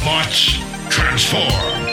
Autobots, transform!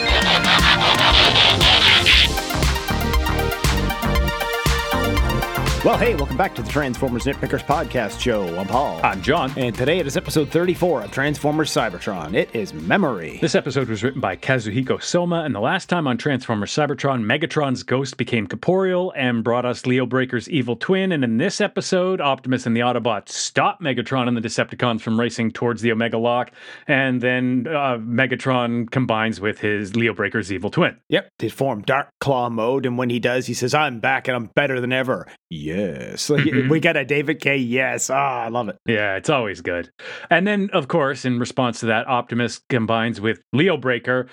Well, hey, welcome back to the Transformers Nitpickers podcast show. I'm Paul. I'm John. And today it is episode 34 of Transformers Cybertron. It is memory. This episode was written by Kazuhiko Soma, and the last time on Transformers Cybertron, Megatron's ghost became corporeal and brought us Leo Breaker's evil twin. And in this episode, Optimus and the Autobots stop Megatron and the Decepticons from racing towards the Omega Lock, and then Megatron combines with his Leo Breaker's evil twin. Yep, they form Dark Claw mode, and when he does, he says, "I'm back and I'm better than ever." Yes. Like, we got a David K. Yes. Ah, I love it. Yeah, it's always good. And then, of course, in response to that, Optimus combines with Leo Breaker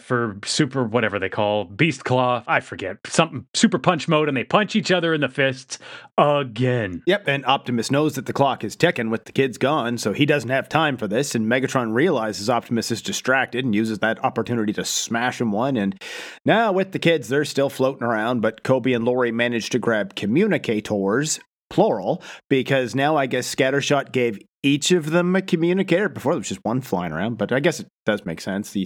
for super whatever they call Beast Claw. I forget. Something super punch mode, and they punch each other in the fists again. Yep, and Optimus knows that the clock is ticking with the kids gone, so he doesn't have time for this, and Megatron realizes Optimus is distracted and uses that opportunity to smash him one, and now with the kids, they're still floating around, but Kobe and Lori manage to grab Communicate Tours, plural, because now I guess Scattershot gave each of them a communicator. Before there was just one flying around, but I guess it does make sense.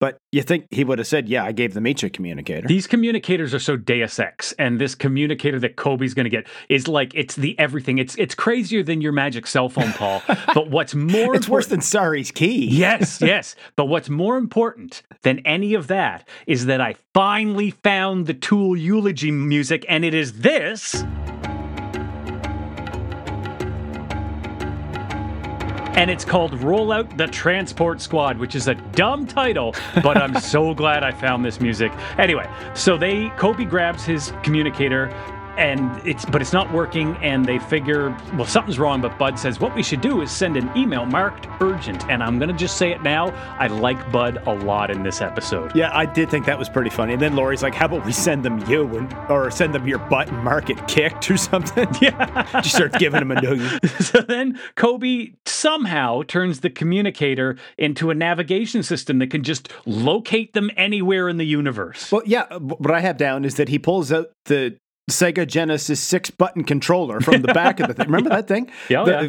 But you think he would have said, yeah, I gave them each a communicator. These communicators are so Deus Ex, and this communicator that Kobe's going to get is like, it's the everything. It's crazier than your magic cell phone, Paul. But what's more It's worse than Sari's key. Yes, yes. But what's more important than any of that is that I finally found the Tool eulogy music, and it is this. And it's called Roll Out the Transport Squad, which is a dumb title, but I'm so glad I found this music. Anyway, so Kobe grabs his communicator, and it's not working, and they figure, well, something's wrong, but Bud says, what we should do is send an email marked urgent, and I'm going to just say it now, I like Bud a lot in this episode. Yeah, I did think that was pretty funny, and then Lori's like, how about we send them or send them your butt and mark it kicked or something? Yeah. She starts giving him a noogie. So then Kobe somehow turns the communicator into a navigation system that can just locate them anywhere in the universe. Well, yeah, what I have down is that he pulls out the Sega Genesis 6-button controller from the back of the thing. Remember that thing? Yeah.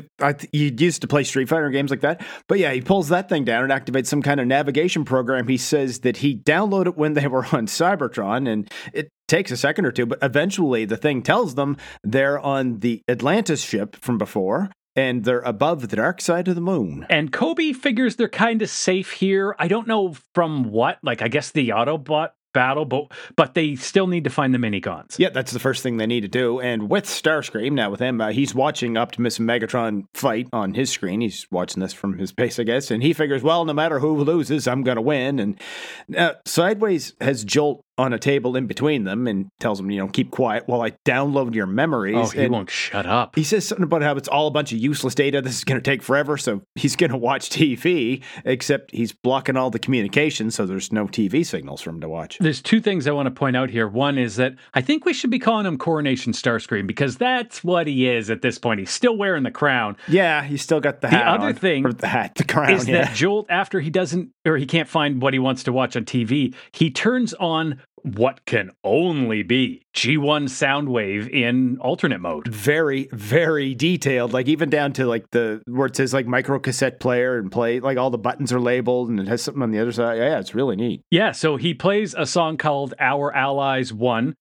You used to play Street Fighter games like that. But yeah, he pulls that thing down and activates some kind of navigation program. He says that he downloaded when they were on Cybertron, and it takes a second or two, but eventually the thing tells them they're on the Atlantis ship from before, and they're above the dark side of the moon. And Kobe figures they're kind of safe here. I don't know from what. Like, I guess the Autobot battle, but they still need to find the Minicons. Yeah, that's the first thing they need to do. And with Starscream, now with him, he's watching Optimus and Megatron fight on his screen. He's watching this from his base, I guess, and he figures, well, no matter who loses, I'm going to win. And Sideways has Jolt on a table in between them and tells him, keep quiet while I download your memories. Oh, he won't shut up. He says something about how it's all a bunch of useless data. This is going to take forever, so he's going to watch TV, except he's blocking all the communication, so there's no TV signals for him to watch. There's two things I want to point out here. One is that I think we should be calling him Coronation Starscream, because that's what he is at this point. He's still wearing the crown. Yeah, he's still got the hat on. The other thing is that Jolt, after he can't find what he wants to watch on TV, he turns on what can only be G1 Soundwave in alternate mode. Very, very detailed. Like, even down to like where it says like micro cassette player and play, like all the buttons are labeled and it has something on the other side. Yeah, it's really neat. Yeah, so he plays a song called Our Allies One.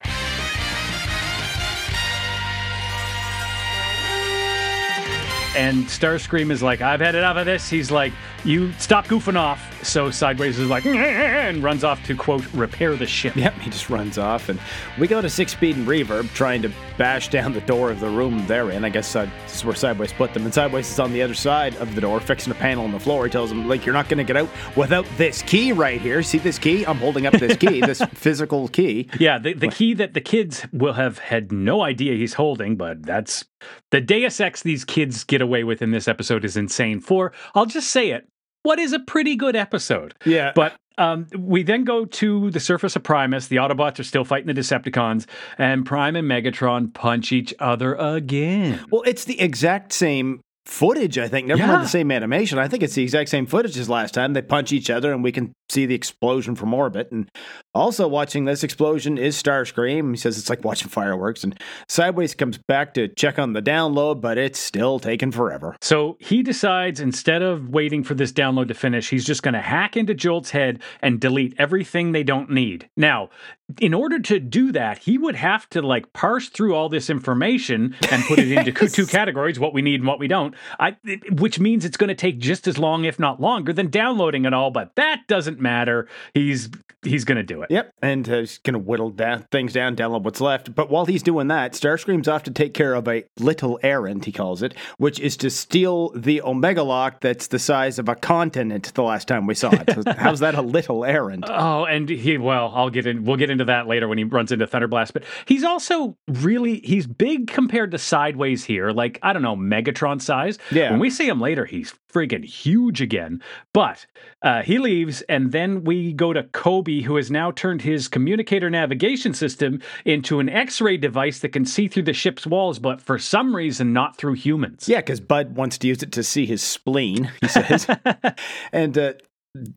And Starscream is like, I've had enough of this. He's like, you stop goofing off. So Sideways is like, and runs off to, quote, repair the ship. Yep, he just runs off. And we go to Six Speed and Reverb trying to bash down the door of the room they're in. I guess this is where Sideways put them. And Sideways is on the other side of the door fixing a panel on the floor. He tells them, like, you're not going to get out without this key right here. See this key? I'm holding up this key, this physical key. Yeah, the key that the kids will have had no idea he's holding, but that's the Deus Ex these kids get away with in this episode is insane. I'll just say it, what is a pretty good episode. Yeah. But we then go to the surface of Primus. The Autobots are still fighting the Decepticons, and Prime and Megatron punch each other again. Well, it's the exact same footage, I think. Never mind the same animation. I think it's the exact same footage as last time. They punch each other, and we can see the explosion from orbit. And also watching this explosion is Starscream. He says it's like watching fireworks. And Sideways comes back to check on the download, but it's still taking forever. So he decides instead of waiting for this download to finish, he's just going to hack into Jolt's head and delete everything they don't need. Now, in order to do that, he would have to like parse through all this information and put it into two categories, what we need and what we don't, which means it's going to take just as long, if not longer, than downloading it all. But that doesn't matter. He's going to do it. Yep. And he's going to whittle things down, download what's left. But while he's doing that, Starscream's off to take care of a little errand, he calls it, which is to steal the Omega Lock that's the size of a continent the last time we saw it. So how's that a little errand? Oh, and we'll get into that later when he runs into Thunderblast. But he's also he's big compared to Sideways here. Like, I don't know, Megatron size. Yeah. When we see him later, he's friggin' huge again. But he leaves, and then we go to Kobe, who has now turned his communicator navigation system into an X-ray device that can see through the ship's walls, but for some reason not through humans. Yeah, because Bud wants to use it to see his spleen, he says. And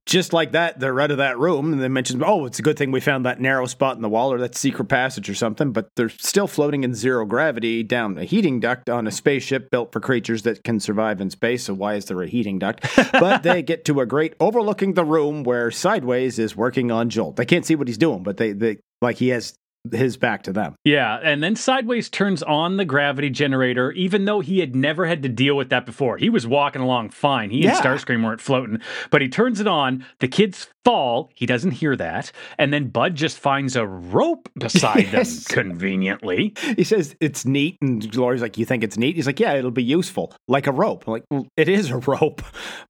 just like that, they're out of that room, and they mention, oh, it's a good thing we found that narrow spot in the wall or that secret passage or something, but they're still floating in zero gravity down a heating duct on a spaceship built for creatures that can survive in space, so why is there a heating duct? But they get to a grate overlooking the room where Sideways is working on Jolt. They can't see what he's doing, but he has his back to them. Yeah, and then Sideways turns on the gravity generator, even though he had never had to deal with that before. He was walking along fine. He and Starscream weren't floating, but he turns it on. The kids fall. He doesn't hear that. And then Bud just finds a rope beside them, conveniently. He says, it's neat, and Laurie's like, you think it's neat? He's like, yeah, it'll be useful. Like a rope. I'm like, well, it is a rope.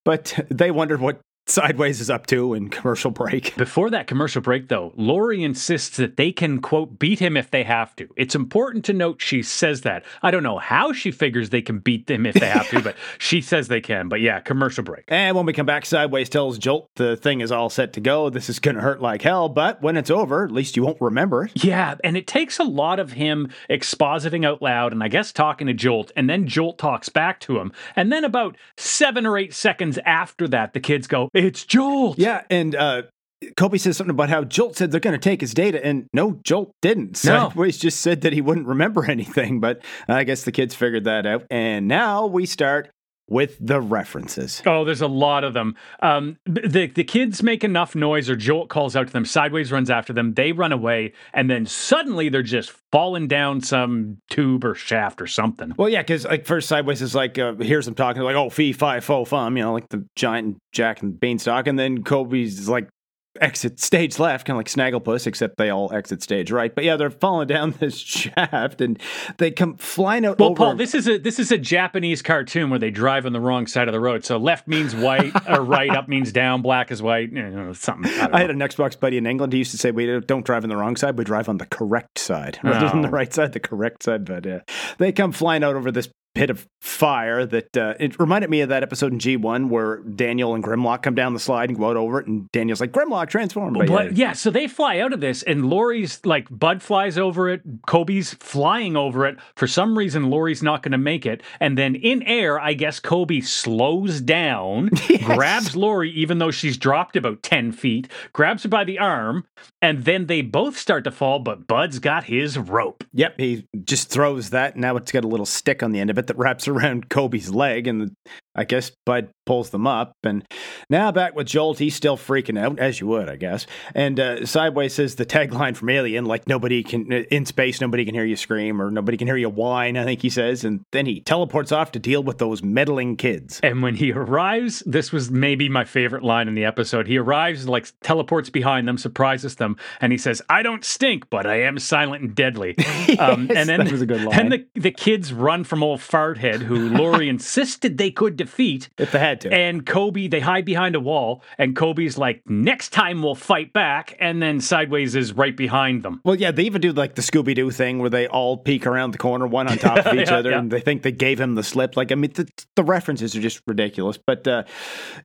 But they wondered what Sideways is up to in commercial break. Before that commercial break, though, Laurie insists that they can, quote, beat him if they have to. It's important to note she says that. I don't know how she figures they can beat them if they have to, but she says they can. But yeah, commercial break. And when we come back, Sideways tells Jolt the thing is all set to go. This is going to hurt like hell, but when it's over, at least you won't remember it. Yeah, and it takes a lot of him expositing out loud and I guess talking to Jolt, and then Jolt talks back to him. And then about 7 or 8 seconds after that, the kids go, it's Jolt. Yeah, and Kobe says something about how Jolt said they're going to take his data, and no, Jolt didn't. Sideways just said that he wouldn't remember anything, but I guess the kids figured that out. And now we start with the references. Oh, there's a lot of them. The kids make enough noise, or Jolt calls out to them. Sideways runs after them. They run away, and then suddenly they're just falling down some tube or shaft or something. Well, yeah, because like first Sideways is like, hears them talking, like, oh, fee, fi, fo, fum, you know, like the giant Jack and Beanstalk. And then Kobe's like, exit stage left, kind of like Snagglepuss, except they all exit stage right. But yeah, they're falling down this shaft, and they come flying out. Well, over... Paul, this is a Japanese cartoon where they drive on the wrong side of the road. So left means white, or right, up means down, black is white, you know, something. I had an Xbox buddy in England. He used to say, we don't drive on the wrong side, we drive on the correct side. Rather than the right side, the correct side. But they come flying out over this pit of fire that it reminded me of that episode in G1 where Daniel and Grimlock come down the slide and go out over it, and Daniel's like, Grimlock, transform. But yeah, so they fly out of this, and Laurie's like, Bud flies over it, Kobe's flying over it. For some reason, Laurie's not going to make it, and then in air, I guess Kobe slows down, grabs Laurie, even though she's dropped about 10 feet, grabs her by the arm, and then they both start to fall, but Bud's got his rope. Yep, he just throws that, and now it's got a little stick on the end of it that wraps around Kobe's leg, and I guess Bud pulls them up. And now back with Jolt, he's still freaking out, as you would, I guess. And Sideways says the tagline from Alien, like, nobody can, in space, nobody can hear you scream, or nobody can hear you whine, I think he says. And then he teleports off to deal with those meddling kids. And when he arrives, this was maybe my favorite line in the episode. He arrives, like, teleports behind them, surprises them, and he says, I don't stink, but I am silent and deadly. And then that was a good line. And the kids run from old Farthead, who Laurie insisted they could defeat if they had to. And Kobe, they hide behind a wall, and Kobe's like, next time we'll fight back, and then Sideways is right behind them. Well, yeah, they even do like the Scooby-Doo thing where they all peek around the corner, one on top of each other, and they think they gave him the slip. Like, I mean, the references are just ridiculous. But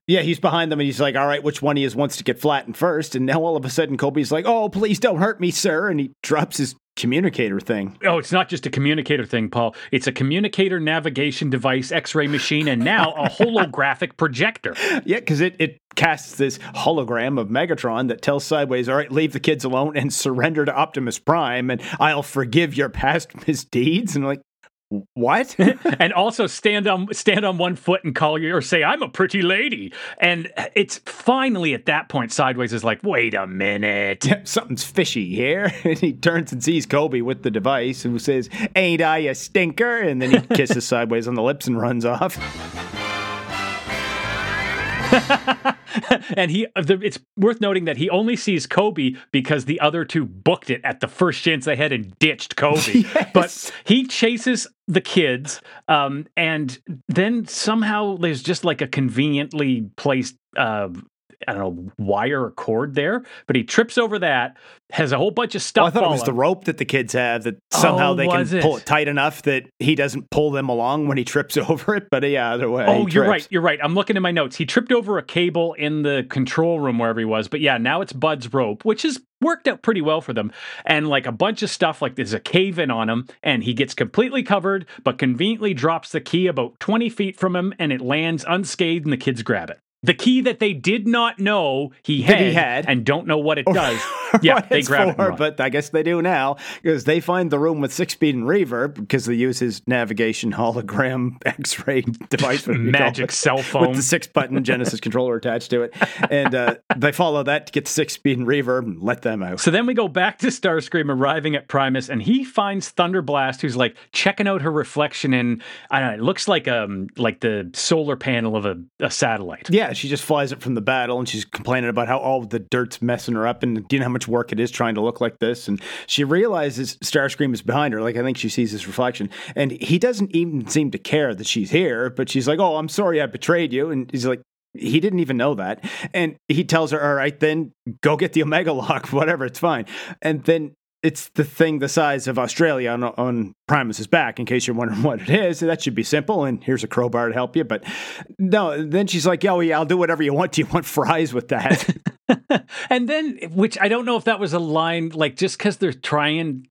yeah, he's behind them, and he's like, all right, which one he is wants to get flattened first? And now all of a sudden Kobe's like, oh, please don't hurt me, sir, and he drops his communicator thing. Oh, it's not just a communicator thing, Paul. It's a communicator navigation device, x-ray machine, and now a holographic projector. Yeah, because it casts this hologram of Megatron that tells Sideways, all right, leave the kids alone and surrender to Optimus Prime, and I'll forgive your past misdeeds. And I'm like, what? And also stand on one foot and call you or say, I'm a pretty lady. And it's finally at that point, Sideways is like, wait a minute. Yeah, something's fishy here. And he turns and sees Kobe with the device, who says, ain't I a stinker? And then he kisses Sideways on the lips and runs off. And it's worth noting that he only sees Kobe because the other two booked it at the first chance they had and ditched Kobe. Yes. But he chases the kids, and then somehow there's just like a conveniently placed, I don't know, wire or cord there, but he trips over that, has a whole bunch of stuff. Oh, I thought it was the rope that the kids have that somehow they can pull it tight enough that he doesn't pull them along when he trips over it, but yeah, either way. Oh, you're right. I'm looking at my notes. He tripped over a cable in the control room wherever he was, but yeah, now it's Bud's rope, which has worked out pretty well for them, and like a bunch of stuff, like there's a cave-in on him, and he gets completely covered, but conveniently drops the key about 20 feet from him, and it lands unscathed, and the kids grab it. The key that they did not know he had and don't know what it does. Yeah, they grab it. But I guess they do now, because they find the room with 6 Speed and Reverb because they use his navigation hologram X-ray device. Magic cell phone. With the 6-button Genesis controller attached to it. And they follow that to get 6 Speed and Reverb and let them out. So then we go back to Starscream arriving at Primus, and he finds Thunderblast, who's like checking out her reflection in, I don't know, it looks like the solar panel of a satellite. Yeah. She just flies up from the battle, and she's complaining about how all the dirt's messing her up, and do you know how much work it is trying to look like this? And she realizes Starscream is behind her. Like, I think she sees his reflection, and he doesn't even seem to care that she's here, but she's like, oh, I'm sorry I betrayed you. And he's like, he didn't even know that. And he tells her, all right, then go get the Omega Lock, whatever, it's fine. And then it's the thing the size of Australia on Primus's back, in case you're wondering what it is. That should be simple, and here's a crowbar to help you. But no, then she's like, oh, yeah, I'll do whatever you want. Do you want fries with that? And then, which I don't know if that was a line, like, just because they're trying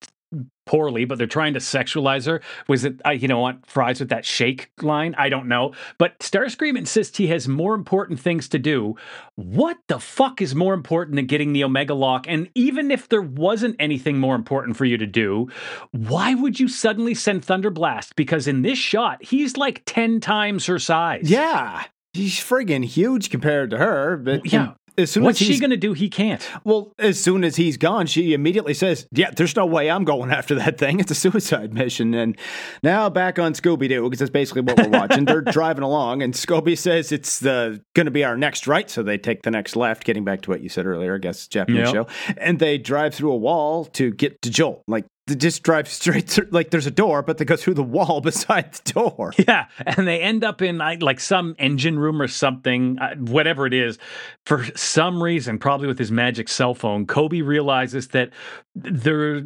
poorly, but they're trying to sexualize her. Was it, you know, want fries with that shake line? I don't know. But Starscream insists he has more important things to do. What the fuck is more important than getting the Omega Lock? And even if there wasn't anything more important for you to do, why would you suddenly send Thunderblast? Because in this shot, he's like 10 times her size. Yeah. He's friggin' huge compared to her. But yeah. What's she going to do? He can't. Well, as soon as he's gone, she immediately says, yeah, there's no way I'm going after that thing. It's a suicide mission. And now back on Scooby-Doo, because that's basically what we're watching. They're driving along, and Scooby says it's going to be our next right. So they take the next left, getting back to what you said earlier, I guess, Japanese show. And they drive through a wall to get to Jolt. Like, they just drive straight through, like there's a door, but they go through the wall beside the door. Yeah, and they end up in like some engine room or something, whatever it is. For some reason, probably with his magic cell phone, Kobe realizes that their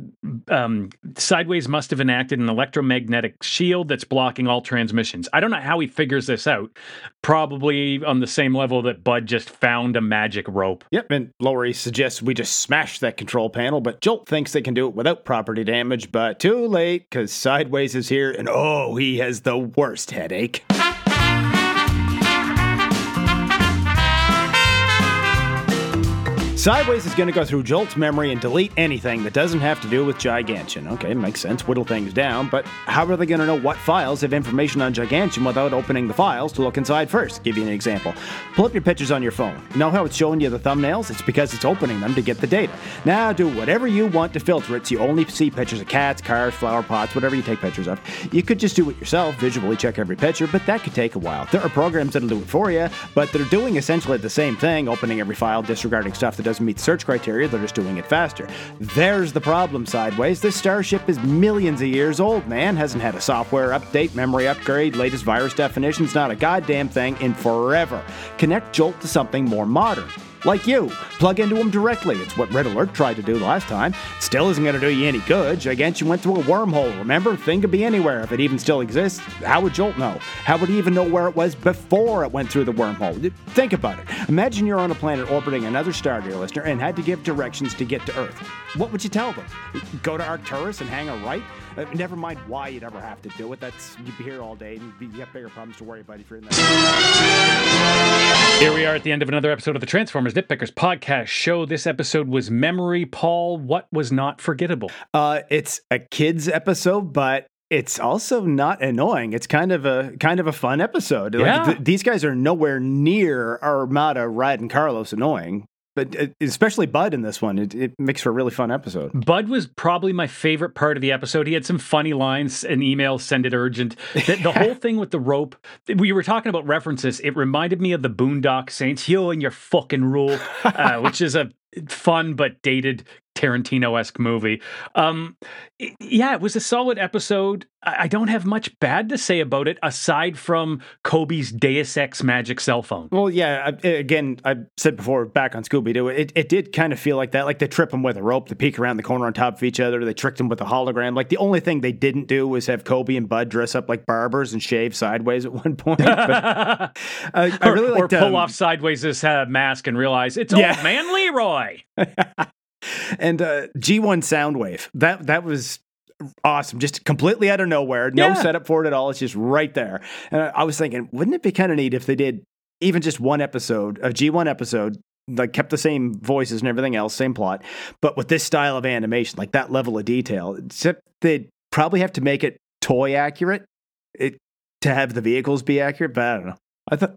Sideways must have enacted an electromagnetic shield that's blocking all transmissions. I don't know how he figures this out. Probably on the same level that Bud just found a magic rope. Yep, and Lori suggests we just smash that control panel, but Jolt thinks they can do it without property damage, but too late, because Sideways is here, and oh, he has the worst headache. Sideways is going to go through Jolt's memory and delete anything that doesn't have to do with Gigantion. Okay, makes sense, whittle things down, but how are they going to know what files have information on Gigantion without opening the files to look inside first? Give you an example. Pull up your pictures on your phone. Know how it's showing you the thumbnails? It's because it's opening them to get the data. Now do whatever you want to filter it, so you only see pictures of cats, cars, flower pots, whatever you take pictures of. You could just do it yourself, visually check every picture, but that could take a while. There are programs that'll do it for you, but they're doing essentially the same thing, opening every file, disregarding stuff that doesn't meet the search criteria, they're just doing it faster. There's the problem, Sideways. This starship is millions of years old, man. Hasn't had a software update, memory upgrade, latest virus definitions, not a goddamn thing in forever. Connect Jolt to something more modern. like you. Plug into them directly. It's what Red Alert tried to do last time. Still isn't going to do you any good. Gigantion went through a wormhole, remember? Thing could be anywhere if it even still exists. How would Jolt know? How would he even know where it was before it went through the wormhole? Think about it. Imagine you're on a planet orbiting another star, dear listener, and had to give directions to get to Earth. What would you tell them? Go to Arcturus and hang a right? Never mind why you'd ever have to do it. That's, you'd be here all day and you have bigger problems to worry about if you're in that. Here we are at the end of another episode of the Transformers Nitpickers podcast show. This episode was Memory. Paul, what was not forgettable? It's a kids episode, but it's also not annoying. It's kind of a fun episode. Yeah. Like, these guys are nowhere near Armada, Ride, and Carlos annoying. But especially Bud in this one, it makes for a really fun episode. Bud was probably my favorite part of the episode. He had some funny lines, an email, send it urgent. The whole thing with the rope, we were talking about references. It reminded me of the Boondock Saints, you and your fucking rule, which is a fun but dated Tarantino-esque movie. It was a solid episode. I don't have much bad to say about it aside from Kobe's Deus Ex magic cell phone. Well, yeah, I said before, back on Scooby-Doo, it did kind of feel like that. Like, they trip him with a rope, they peek around the corner on top of each other, they tricked him with a hologram. Like, the only thing they didn't do was have Kobe and Bud dress up like barbers and shave sideways at one point. But, I really liked, or pull off sideways this mask and realize it's old man Leroy. And G1 Soundwave, that was awesome, just completely out of nowhere, no setup for it at all, it's just right there. And I was thinking, wouldn't it be kind of neat if they did even just one episode, a G1 episode, like kept the same voices and everything else, same plot, but with this style of animation, like that level of detail, except they'd probably have to make it toy accurate to have the vehicles be accurate, but I don't know. I thought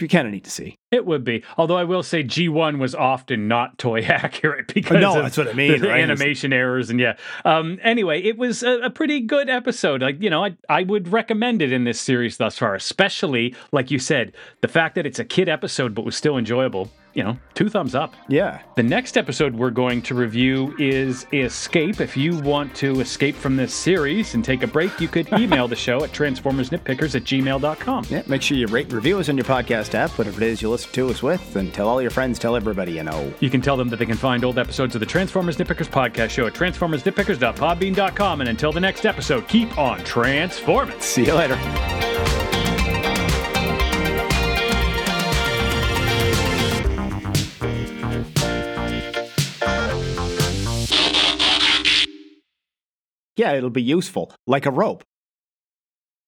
you kind of need to see. It would be. Although I will say G1 was often not toy accurate because of that's what I mean, the animation errors and anyway, it was a pretty good episode. Like, I would recommend it in this series thus far, especially, like you said, the fact that it's a kid episode but was still enjoyable. 2 thumbs up. Yeah. The next episode we're going to review is Escape. If you want to escape from this series and take a break, you could email the show at transformersnitpickers@gmail.com. Yeah, make sure you rate and review us on your podcast app, whatever it is you listen to us with, and tell all your friends, tell everybody you know. You can tell them that they can find old episodes of the Transformers Nitpickers podcast show at transformersnitpickers.podbean.com. And until the next episode, keep on transforming. See you later. Yeah, it'll be useful, like a rope.